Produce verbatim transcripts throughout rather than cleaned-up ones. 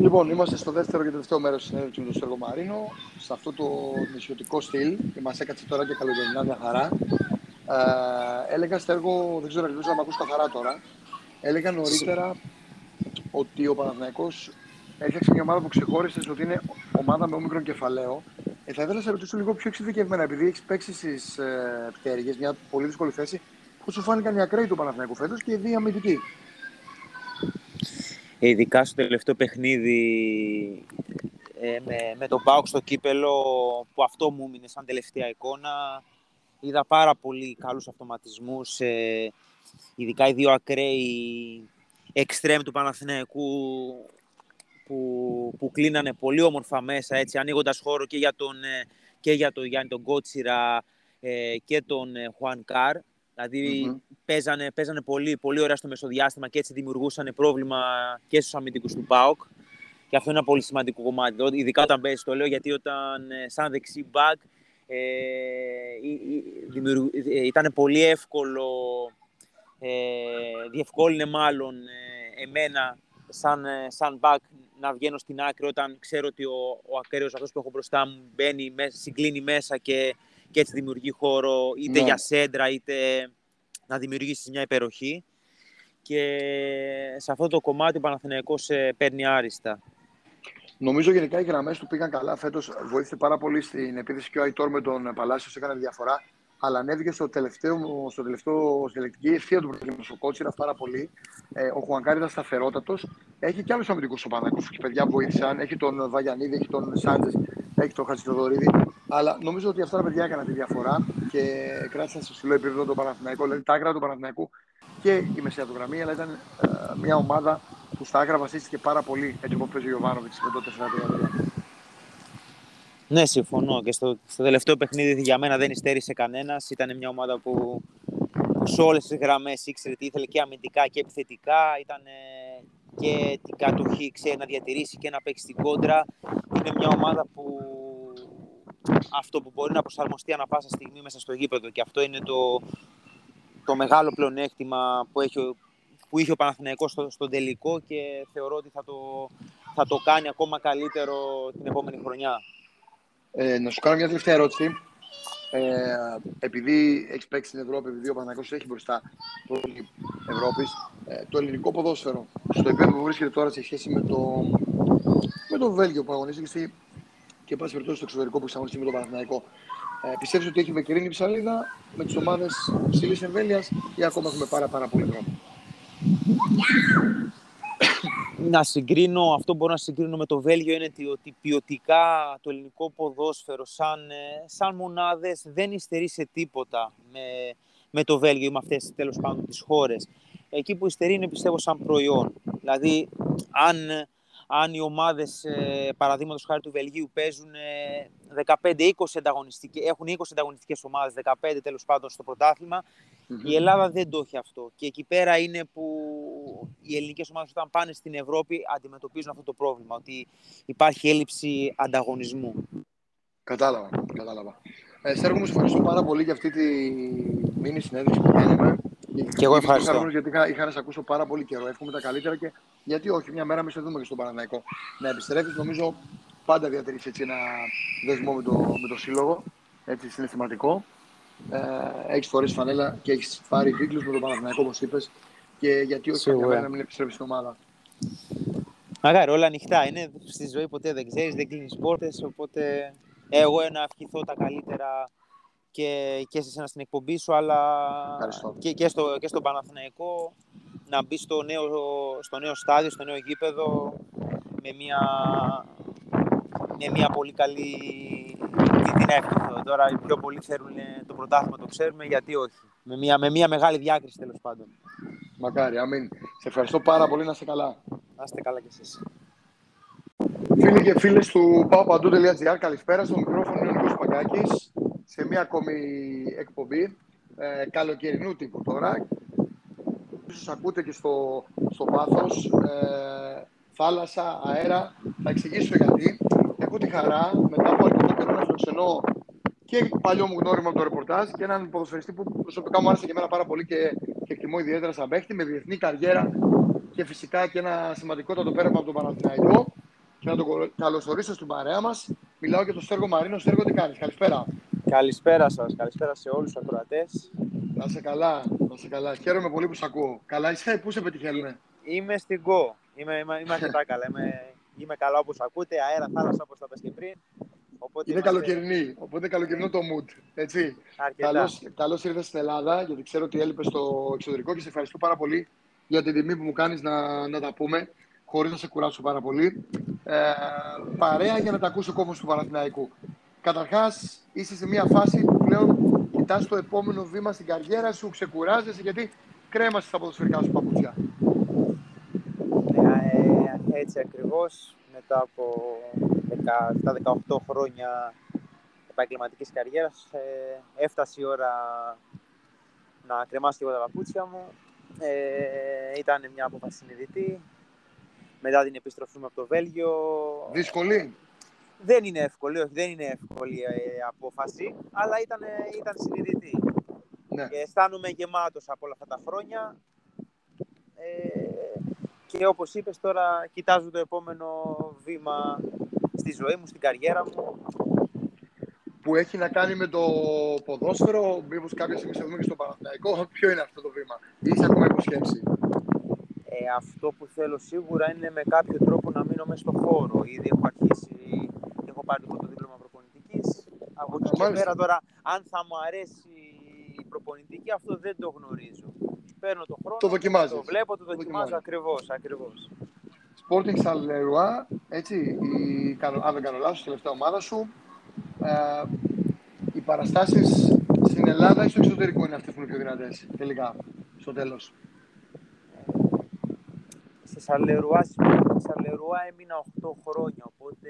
Λοιπόν, είμαστε στο δεύτερο και τελευταίο μέρος της συνέντευξης με τον Στέργο Μαρίνο. Σε αυτό το νησιωτικό στυλ, και μας έκατσε τώρα και καλοκαιρινά μια χαρά. Ε, έλεγα, Στέργο, δεν ξέρω ακριβώς αν με ακούς καθαρά τώρα. Έλεγα νωρίτερα ότι ο Παναθηναϊκός έφτιαξε μια ομάδα που ξεχώρισε ότι είναι ομάδα με όμικρον κεφαλαίο. Ε, θα ήθελα να σε ρωτήσω λίγο πιο εξειδικευμένα, επειδή έχεις παίξει στις ε, πτέρυγες, μια πολύ δύσκολη θέση. Πώς σου φάνηκαν οι ακραίοι του Παναθηναϊκού φέτος και οι δύο αμυντικοί? Ειδικά στο τελευταίο παιχνίδι ε, με, με τον ΠΑΟΚ στο κύπελλο, που αυτό μου μείνει σαν τελευταία εικόνα. Είδα πάρα πολύ καλούς αυτοματισμούς, ε, ειδικά οι δύο ακραίοι εξτρέμ του Παναθηναϊκού που, που κλείνανε πολύ όμορφα μέσα, έτσι, ανοίγοντας χώρο και για τον, και για τον Γιάννη τον Κότσιρα ε, και τον Χουανκάρ. Δηλαδή mm-hmm. παίζανε, παίζανε πολύ, πολύ ωραία στο μεσοδιάστημα και έτσι δημιουργούσαν πρόβλημα και στους αμυντικούς του ΠΑΟΚ. Και αυτό είναι ένα πολύ σημαντικό κομμάτι. Ειδικά όταν παίζεις, το λέω γιατί όταν σαν δεξί μπακ ε, δημιουργ... ε, ήταν πολύ εύκολο, ε, διευκόλυνε μάλλον ε, εμένα σαν, σαν μπακ να βγαίνω στην άκρη όταν ξέρω ότι ο, ο ακραίος αυτός που έχω μπροστά μου μπαίνει, συγκλίνει μέσα και... και έτσι δημιουργεί χώρο είτε ναι. για σέντρα, είτε να δημιουργήσει μια υπεροχή. Και σε αυτό το κομμάτι ο Παναθηναϊκός παίρνει άριστα. Νομίζω γενικά οι γραμμές του πήγαν καλά φέτος. Βοήθησε πάρα πολύ στην επίθεση και ο Αϊτόρ με τον Παλάσιο, έκανε διαφορά. Αλλά ανέβηκε στο τελευταίο, στο τελευταίο στην ελεκτική ευθεία του προηγούμενου. Ο Κότσιρα πάρα πολύ. Ο Χουανκάρ ήταν σταθερότατος. Έχει και άλλους αμυντικούς ο Παναθηναϊκός. Οι παιδιά βοήθησαν. Έχει τον Βαγιανίδη, έχει τον Σάντσες, έχει τον Χατζηθεοδωρίδη. Αλλά νομίζω ότι αυτά τα παιδιά έκαναν τη διαφορά και κράτησαν σε υψηλό επίπεδο το Παναθηναϊκό. Δηλαδή τα άκρα του Παναθηναϊκού και η μεσαία του γραμμή. Αλλά ήταν ε, μια ομάδα που στα άκρα βασίστηκε πάρα πολύ, έτσι όπως παίζει ο Γιοβάνοβιτς με το τέσσερα τρία τρία. Ναι, συμφωνώ. Και στο, στο τελευταίο παιχνίδι για μένα δεν υστέρησε κανένας. Ήταν μια ομάδα που σε όλες τις γραμμές ήξερε τι ήθελε και αμυντικά και επιθετικά. Ήταν ε, και την κατοχή, ξέρει να διατηρήσει και να παίξει την κόντρα. Είναι μια ομάδα που. Αυτό που μπορεί να προσαρμοστεί ανά πάσα στιγμή μέσα στο γήπεδο, και αυτό είναι το, το μεγάλο πλεονέκτημα που, έχει, που είχε ο Παναθηναϊκός στο, στον τελικό, και θεωρώ ότι θα το, θα το κάνει ακόμα καλύτερο την επόμενη χρονιά. Ε, να σου κάνω μια τελευταία ερώτηση. Ε, επειδή έχει παίξει στην Ευρώπη, επειδή ο Παναθηναϊκός έχει μπροστά το Ευρώπης, ε, το ελληνικό ποδόσφαιρο στο επίπεδο που βρίσκεται τώρα σε σχέση με το, με το Βέλγιο που αγωνίστηκε και πάση περιπτώσει στο εξωτερικό που εξαγωνιστεί με τον Παναθηναϊκό. Ε, Πιστεύεις ότι έχει μεκρίνει η ψαλίδα με τις ομάδες ψηλής εμβέλειας ή ακόμα έχουμε πάρα, πάρα πολύ δρόμο? Να συγκρίνω, αυτό που μπορώ να συγκρίνω με το Βέλγιο είναι ότι ποιοτικά το ελληνικό ποδόσφαιρο σαν, σαν μονάδες δεν υστερεί σε τίποτα με, με το Βέλγιο ή με αυτές τέλος πάντων τις χώρες. Εκεί που υστερεί είναι, πιστεύω, σαν προϊόν. Δηλαδή, αν... Αν οι ομάδες, παραδείγματος χάρη του Βελγίου, παίζουν δεκαπέντε είκοσι ανταγωνιστικές, έχουν είκοσι ανταγωνιστικές ομάδες, δεκαπέντε τέλος πάντων στο πρωτάθλημα, mm-hmm. η Ελλάδα δεν το έχει αυτό. Και εκεί πέρα είναι που οι ελληνικές ομάδες όταν πάνε στην Ευρώπη αντιμετωπίζουν αυτό το πρόβλημα, ότι υπάρχει έλλειψη ανταγωνισμού. Κατάλαβα, κατάλαβα. Ε, Στέργο, μου, σε ευχαριστώ πάρα πολύ για αυτή τη μήνυ συνέντευξη που κάναμε. Και εγώ ευχαριστώ. Γιατί είχα, είχα να σε ακούσω πάρα πολύ καιρό. Εύχομαι τα καλύτερα και γιατί όχι, μια μέρα εμείς θα δούμε και στον Παναθηναϊκό να επιστρέφεις. Νομίζω πάντα διατηρείς έτσι ένα δεσμό με το, με το σύλλογο, έτσι συναισθηματικό. Ε, έχεις φορές φανέλα και έχεις πάρει τίτλους με τον Παναθηναϊκό, όπως είπες. Και γιατί όχι, μια μέρα να μην επιστρέφεις στην ομάδα. Μαγάρι, όλα ανοιχτά είναι. Στη ζωή ποτέ δεν ξέρεις, δεν κλείνεις πόρτες. Οπότε εγώ να ευχηθώ τα καλύτερα. Και, και σε σένα στην εκπομπή σου, αλλά και, και, στο, και στο Παναθηναϊκό να μπει στο νέο, στο νέο στάδιο, στο νέο γήπεδο με μια, με μια πολύ καλή δυνατότητα. Τώρα οι πιο πολλοί ξέρουν το πρωτάθλημα, το ξέρουμε, γιατί όχι. Με μια, με μια μεγάλη διάκριση τέλος πάντων. Μακάρι, αμήν. Σε ευχαριστώ πάρα πολύ, να είστε καλά. Να είστε καλά κι εσείς. Φίλοι και φίλες του πάπα τελεία τζι άρ, καλησπέρα. Στο μικρόφωνο είναι ο Νίκος Μακιάκης. Σε μία ακόμη εκπομπή, ε, καλοκαιρινού τύπου τώρα. Ίσως ακούτε και στο, στο πάθος, ε, θάλασσα, αέρα. Θα εξηγήσω γιατί. Έχω τη χαρά, μετά από αρκετό καιρό, να φιλοξενώ και παλιό μου γνώριμα από το ρεπορτάζ και έναν ποδοσφαιριστή που προσωπικά μου άρεσε και εμένα πάρα πολύ και, και εκτιμώ ιδιαίτερα σαν παίχτη, με διεθνή καριέρα και φυσικά και ένα σημαντικότατο πέρασμα από τον Παναθηναϊκό. και να τον καλωσορίσω στην παρέα μας. Μιλάω για τον Στέργο Μαρίνο. Στέργο, τι κάνεις? Καλησπέρα. Καλησπέρα σας. Καλησπέρα σε όλους τους ακροατές. Να σε καλά, να σε καλά. Χαίρομαι πολύ που σε ακούω. Καλά είσαι? Πού σε πετυχαίνουμε? Είμαι στην Go. Είμαι, είμαι, είμαι αρκετά καλά. Είμαι, είμαι καλά όπως ακούτε. Αέρα, θάλασσα, όπως τα πες και πριν. Οπότε είναι είμαστε... καλοκαιρινή, οπότε καλοκαιρινό το mood, έτσι. Καλώς, καλώς ήρθες στην Ελλάδα, γιατί ξέρω ότι έλειπες στο εξωτερικό και σε ευχαριστώ πάρα πολύ για την τιμή που μου κάνεις να, να τα πούμε, χωρίς να σε κουράσω πάρα πολύ. Ε, παρέα για να τα ακούσει ο κόσμος του Παναθηναϊκού. Καταρχάς, είσαι σε μια φάση που πλέον κοιτάς το επόμενο βήμα στην καριέρα σου, ξεκουράζεσαι, γιατί κρέμασες τα ποδοσφαιρικά σου παπούτσια. Ε, ε, έτσι ακριβώς, μετά από... δεκαεπτά δεκαοκτώ χρόνια επαγγελματικής καριέρας, ε, έφτασε η ώρα να κρεμάσω λίγο τα παπούτσια μου. Ε, ήταν μια απόφαση συνειδητή. Μετά την επιστροφή μου από το Βέλγιο. Δύσκολη. Ε, δεν είναι εύκολη, δεν είναι εύκολη η ε, απόφαση, αλλά ήταν, ε, ήταν συνειδητή. Ναι. Και αισθάνομαι γεμάτος από όλα αυτά τα χρόνια. Ε, και όπως είπες, τώρα κοιτάζω το επόμενο βήμα στη ζωή μου, στην καριέρα μου. Που έχει να κάνει με το ποδόσφαιρο, μήπως κάποια στιγμή σε δούμε και στο Παναθηναϊκό. Ποιο είναι αυτό το βήμα? Είσαι ακόμα υποσχέψη? Ε, αυτό που θέλω σίγουρα είναι με κάποιο τρόπο να μείνω μέσα στο χώρο. Ήδη έχω αρχίσει, έχω πάρει το δίπλωμα προπονητικής. Από εκεί και πέρα τώρα, αν θα μου αρέσει η προπονητική, αυτό δεν το γνωρίζω. Παίρνω το χρόνο, το, δοκιμάζεις. το βλέπω, το δοκιμάζω ακριβώς, ακριβώς. Sporting Σαλερουά, έτσι, η, αν δεν κάνω λάθος, η τελευταία ομάδα σου. Ε, οι παραστάσεις στην Ελλάδα ή στο εξωτερικό είναι αυτές που είναι πιο δυνατές, τελικά, στο τέλος? Στη Σαλερουά, Σαλερουά έμεινα οκτώ χρόνια, οπότε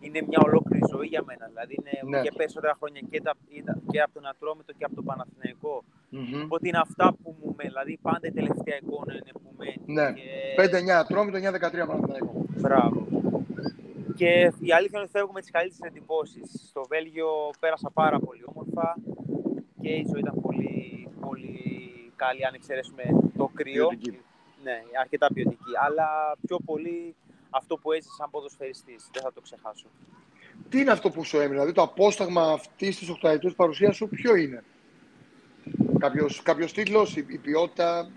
είναι μια ολόκληρη ζωή για μένα. Δηλαδή, είναι ναι. και περισσότερα χρόνια και, τα, και από τον Ατρόμητο και από τον Παναθηναϊκό. Mm-hmm. Οπότε είναι αυτά που μου μένουν. Δηλαδή, πάντα η τελευταία εικόνα είναι που μένει. Ναι. Και... πέντε εννιά Ατρόμητο, εννιά δεκατρία Παναθηναϊκό. Μπράβο. Και η αλήθεια είναι ότι φεύγω με τις καλύτερες εντυπώσεις. Στο Βέλγιο πέρασα πάρα πολύ όμορφα και η ζωή ήταν πολύ, πολύ καλή, αν εξαιρέσουμε το κρύο. Ποιοτική. Ναι, αρκετά ποιοτική. Αλλά πιο πολύ αυτό που έζησε σαν ποδοσφαιριστής. Δεν θα το ξεχάσω. Τι είναι αυτό που σου έμεινε? Δηλαδή, το απόσταγμα αυτής της οκταετούς παρουσίας σου ποιο είναι? Κάποιος, κάποιος τίτλος, η ποιότητα?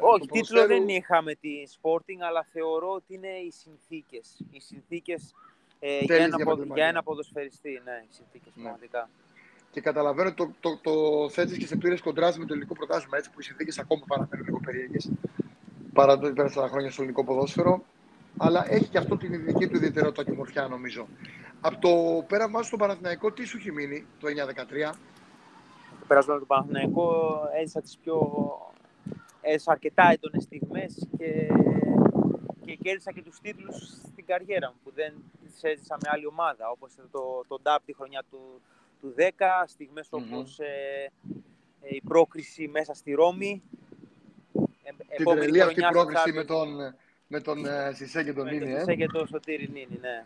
Όχι, τίτλο δεν είχαμε τη Sporting, αλλά θεωρώ ότι είναι οι συνθήκες. Οι συνθήκες ε, για, ένα, για ένα ποδοσφαιριστή, ναι, οι συνθήκες ναι. πραγματικά. Και καταλαβαίνω ότι το, το, το θέτεις και σε πλήρες κοντράζ με το ελληνικό πρωτάθλημα, έτσι που οι συνθήκες ακόμα παραμένουν λίγο περίεργες παρά το ότι πέρασαν τα χρόνια στο ελληνικό ποδόσφαιρο. Αλλά έχει και αυτό την δική του ιδιαιτερότητα και μορφιά, νομίζω. Από το πέρασμα στον Παναθηναϊκό, τι σου έχει μείνει το εννιά δεκατρία? Το πέρασμα του Παναθηναϊκού έζησα τις πιο. Έζησα αρκετά έντονες στιγμές και, και κέρδισα και τους τίτλους στην καριέρα μου που δεν τις έζησα με άλλη ομάδα. Όπως το, το ντάμπ τη χρονιά του, του δέκα, στιγμές mm-hmm. όπως ε, η πρόκριση μέσα στη Ρώμη. Ε, την τρελή αυτή πρόκριση με τον, με τον ε, Σισέ και τον Νίνι. Σισέ και τον Σωτήρη Νίνι, ναι.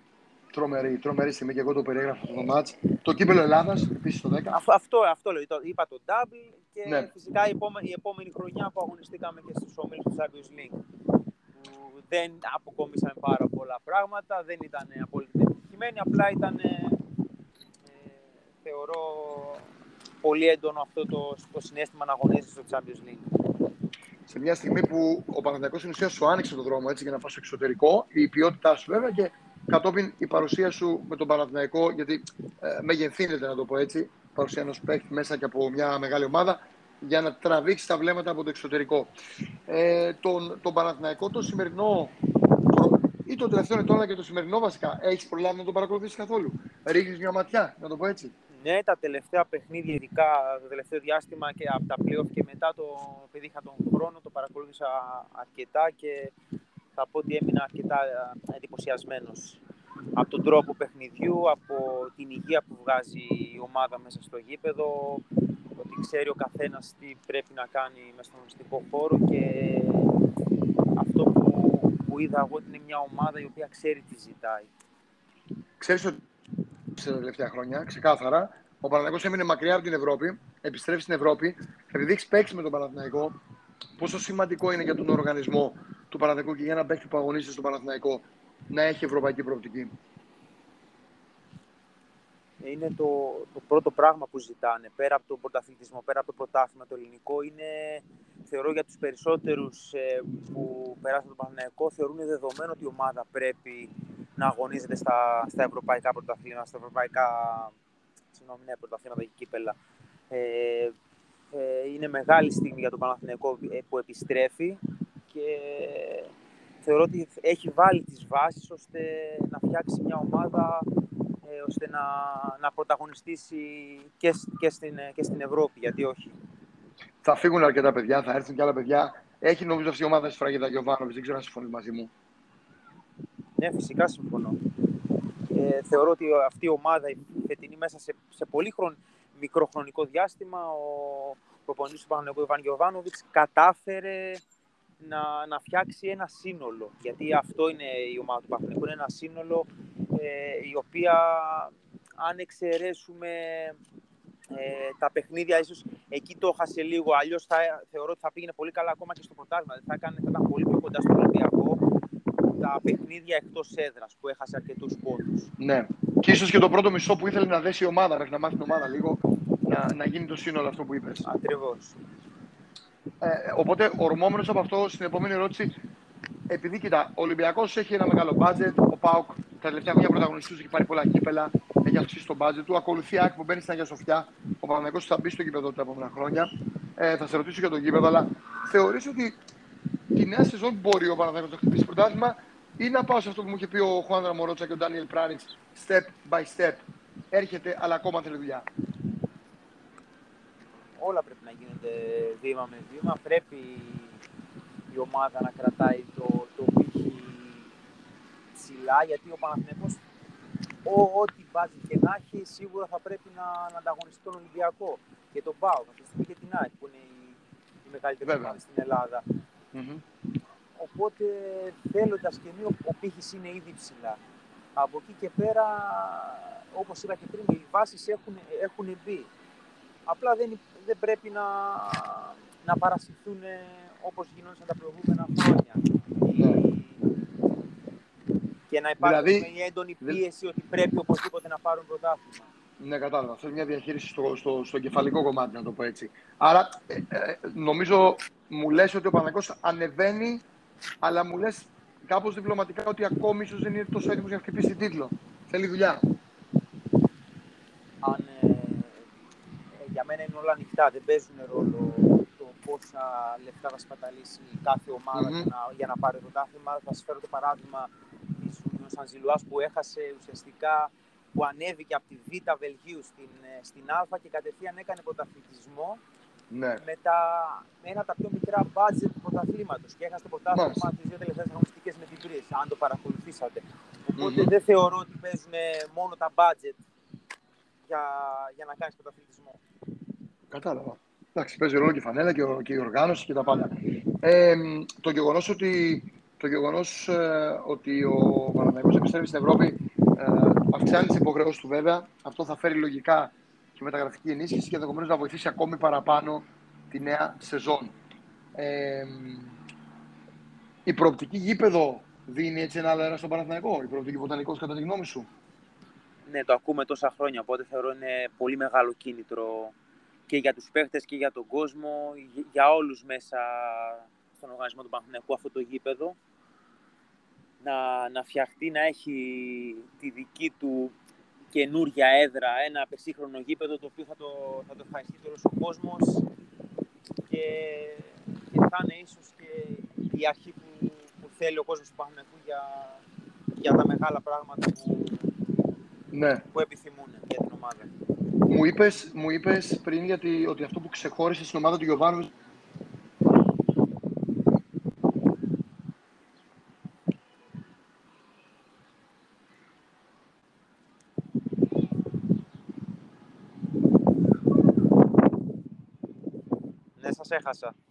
Τρομερή, τρομερή στιγμή και εγώ το περιέγραφα αυτό το μάτς. Το κύπελλο Ελλάδας, επίσης το δέκα. Αυτό, αυτό, αυτό λέω, είπα το double και ναι. φυσικά η επόμενη, η επόμενη χρονιά που αγωνιστήκαμε και στους ομίλους του Champions League. Που δεν αποκομίσαμε πάρα πολλά πράγματα, δεν ήταν απόλυτα επιτυχημένοι, απλά ήταν, ε, θεωρώ, πολύ έντονο αυτό το, το συναίσθημα να αγωνίζεις στο Champions League. Σε μια στιγμή που ο Παναθηναϊκός στην ουσία σου άνοιξε τον δρόμο, έτσι, για να πας στο εξωτερικό, η ποιότητά σου βέβαια και κατόπιν η παρουσία σου με τον Παναθηναϊκό, γιατί ε, μεγενθύνεται, να το πω έτσι, παρουσία ενός παίκτη μέσα και από μια μεγάλη ομάδα, για να τραβήξει τα βλέμματα από το εξωτερικό. Ε, τον, τον Παναθηναϊκό, το σημερινό, το, ή το τελευταίο ετών, αλλά και το σημερινό βασικά, έχεις προλάβει να τον παρακολουθήσεις καθόλου? Ρίχνεις μια ματιά, να το πω έτσι? Ναι, τα τελευταία παιχνίδια, ειδικά το τελευταίο διάστημα και από τα play-off και μετά, το, επειδή είχα τον χρόνο, το παρακολούθησα αρκετά και θα πω ότι έμεινα αρκετά εντυπωσιασμένος από τον τρόπο παιχνιδιού, από την υγεία που βγάζει η ομάδα μέσα στο γήπεδο, ότι ξέρει ο καθένας τι πρέπει να κάνει μέσα στον αγωνιστικό χώρο και αυτό που, που είδα εγώ είναι μια ομάδα η οποία ξέρει τι ζητάει. Ξέρεις ότι τα τελευταία χρόνια, ξεκάθαρα, ο Παναθηναϊκός έμεινε μακριά από την Ευρώπη, επιστρέφει στην Ευρώπη, επειδή έχει παίξει με τον Παναθηναϊκό, πόσο σημαντικό είναι για τον οργανισμό του Παναθηναϊκού και για έναν παίκτη που αγωνίζεται στον Παναθηναϊκό να έχει ευρωπαϊκή προοπτική. Είναι το, το πρώτο πράγμα που ζητάνε, πέρα από τον πρωταθλητισμό, πέρα από το πρωτάθλημα το ελληνικό. Είναι, θεωρώ, για τους περισσότερους ε, που περάσουν τον Παναθηναϊκό, θεωρούν δεδομένο ότι η ομάδα πρέπει να αγωνίζεται στα, στα ευρωπαϊκά πρωταθλήματα, στα ευρωπαϊκά συγγνώμη, ναι, πρωταθλήματα και κύπελα. Ε, ε, είναι μεγάλη στιγμή για τον Παναθηναϊκό ε, που επιστρέφει και θεωρώ ότι έχει βάλει τις βάσεις ώστε να φτιάξει μια ομάδα ώστε να, να πρωταγωνιστήσει και, και, στην, και στην Ευρώπη, γιατί όχι. Θα φύγουν αρκετά παιδιά, θα έρθουν και άλλα παιδιά. Έχει νομίζω αυτή η ομάδα σφραγίδα Γιοβάνοβιτς, δεν ξέρω αν συμφωνείς μαζί μου. Ναι, φυσικά συμφωνώ. Ε, θεωρώ ότι αυτή η ομάδα, η φετινή, μέσα σε, σε πολύ χρον, μικρό χρονικό διάστημα, ο προπονητής του Παναθηναϊκού Ιβάν Γιοβάνοβιτς κατάφερε να, να φτιάξει ένα σύνολο. Γιατί αυτό είναι η ομάδα του Παναθηναϊκού, είναι ένα σύνολο. Ε, η οποία, αν εξαιρέσουμε ε, τα παιχνίδια, ίσως εκεί το έχασε λίγο. Αλλιώς θα, θεωρώ ότι θα πήγαινε πολύ καλά ακόμα και στο πρωτάθλημα. Θα, θα ήταν πολύ πιο κοντά στον Ολυμπιακό τα παιχνίδια εκτός έδρας που έχασε αρκετούς πόντους. Ναι. Και ίσως και το πρώτο μισό που ήθελε να δέσει η ομάδα, να μάθει την ομάδα λίγο, να, να γίνει το σύνολο αυτό που είπες. Ακριβώς. Ε, οπότε, ορμόμενος από αυτό, στην επόμενη ερώτηση, επειδή κοίτα, ο Ολυμπιακός έχει ένα μεγάλο μπάτζετ, ο ΠΑΟΚ. Τα τελευταία χρόνια πρωταγωνιστούσε και πάρει πολλά κύπελα, έχει αυξήσει τον μπάτζετ του. Ακολουθεί η ΑΕΚ που μπαίνει στην Αγία Σοφιά. Ο Παναθηναϊκός θα μπει στο γήπεδο τα επόμενα χρόνια. Ε, θα σε ρωτήσω για τον γήπεδο, αλλά θεωρείς ότι τη νέα σεζόν μπορεί ο Παναθηναϊκός να χτυπήσει πρωτάθλημα ή να πάω σε αυτό που μου είχε πει ο Χουάν Ραμόν Ρότσα και ο Ντάνιελ Πράνιξ, step by step. Έρχεται, αλλά ακόμα θέλει δουλειά. Όλα πρέπει να γίνονται βήμα με βήμα. Πρέπει η ομάδα να κρατάει το, το πύχη. Γιατί ο Παναθηναϊκός, ό,τι μπάζει και να έχει, σίγουρα θα πρέπει να, να ανταγωνιστεί τον Ολυμπιακό και τον ΠΑΟΚ, αυτή τη στιγμή και την ΑΕΚ, που είναι η, η μεγαλύτερη ομάδα στην Ελλάδα. Mm-hmm. Οπότε θέλοντας και εμείς, ο πύχης είναι ήδη ψηλά. Από εκεί και πέρα, όπως είπα και πριν, οι βάσεις έχουν, έχουν μπει. Απλά δεν, δεν πρέπει να, να παρασυρθούν όπως γινόντουσαν τα προηγούμενα χρόνια. Και να υπάρχει δηλαδή μια έντονη πίεση ότι πρέπει οπωσδήποτε να πάρουν πρωτάθλημα. Ναι, κατάλαβα. Θέλει μια διαχείριση στο, στο, στο κεφαλικό κομμάτι, να το πω έτσι. Άρα, ε, ε, νομίζω μου λες ότι ο Παναθηναϊκός ανεβαίνει, αλλά μου λες κάπως διπλωματικά ότι ακόμη ίσως δεν είναι τόσο έτοιμος για να χτυπήσει τίτλο. Θέλει δουλειά. Αν, ε, ε, για μένα είναι όλα ανοιχτά. Δεν παίζουν ρόλο το πόσα λεφτά θα σπαταλήσει κάθε ομάδα mm-hmm. για, να, για να πάρει πρωτάθλημα. Θα σας φέρω το παράδειγμα. Ο Σαντζιλουάς που έχασε ουσιαστικά, που ανέβηκε από τη Β' Βελγίου στην, στην Α και κατευθείαν έκανε πρωταθλητισμό ναι. με, τα, με ένα από τα πιο μικρά μπάτζετ του πρωταθλήματος και έχασε το πρωτάθλημα τις δύο τελευταίες αγωνιστικές με την Πρις, αν το παρακολουθήσατε. Οπότε mm-hmm. δεν θεωρώ ότι παίζουν μόνο τα μπάτζετ για, για να κάνεις πρωταθλητισμό. Κατάλαβα. Εντάξει, παίζει ρόλο και η φανέλα και, ο, και η οργάνωση και τα πάντα. Ε, το γεγονός ότι Το γεγονός ε, ότι ο Παναθηναϊκός επιστρέφει στην Ευρώπη ε, αυξάνει τις υποχρεώσεις του βέβαια. Αυτό θα φέρει λογικά και μεταγραφική ενίσχυση και ενδεχομένως να βοηθήσει ακόμη παραπάνω τη νέα σεζόν. Ε, η προοπτική γήπεδο δίνει έτσι ένα άλλο αέρα στον Παναθηναϊκό, η προοπτική βοτανικός κατά τη γνώμη σου. Ναι, το ακούμε τόσα χρόνια, οπότε θεωρώ είναι πολύ μεγάλο κίνητρο και για τους παίχτες και για τον κόσμο, για όλους μέσα στον οργανισμό του Παναθηναϊκού αυτό το γήπεδο. Να, να φτιαχτεί, να έχει τη δική του καινούργια έδρα, ένα απεσύγχρονο γήπεδο το οποίο θα το, θα το ευχαριστεί όλος ο κόσμος και, και θα είναι ίσως και η αρχή που, που θέλει ο κόσμος του Παναθηναϊκού για, για τα μεγάλα πράγματα που, ναι. που επιθυμούν για την ομάδα. Μου είπες, μου είπες πριν γιατί, ότι αυτό που ξεχώρισε στην ομάδα του Γιοβάνου έχασα.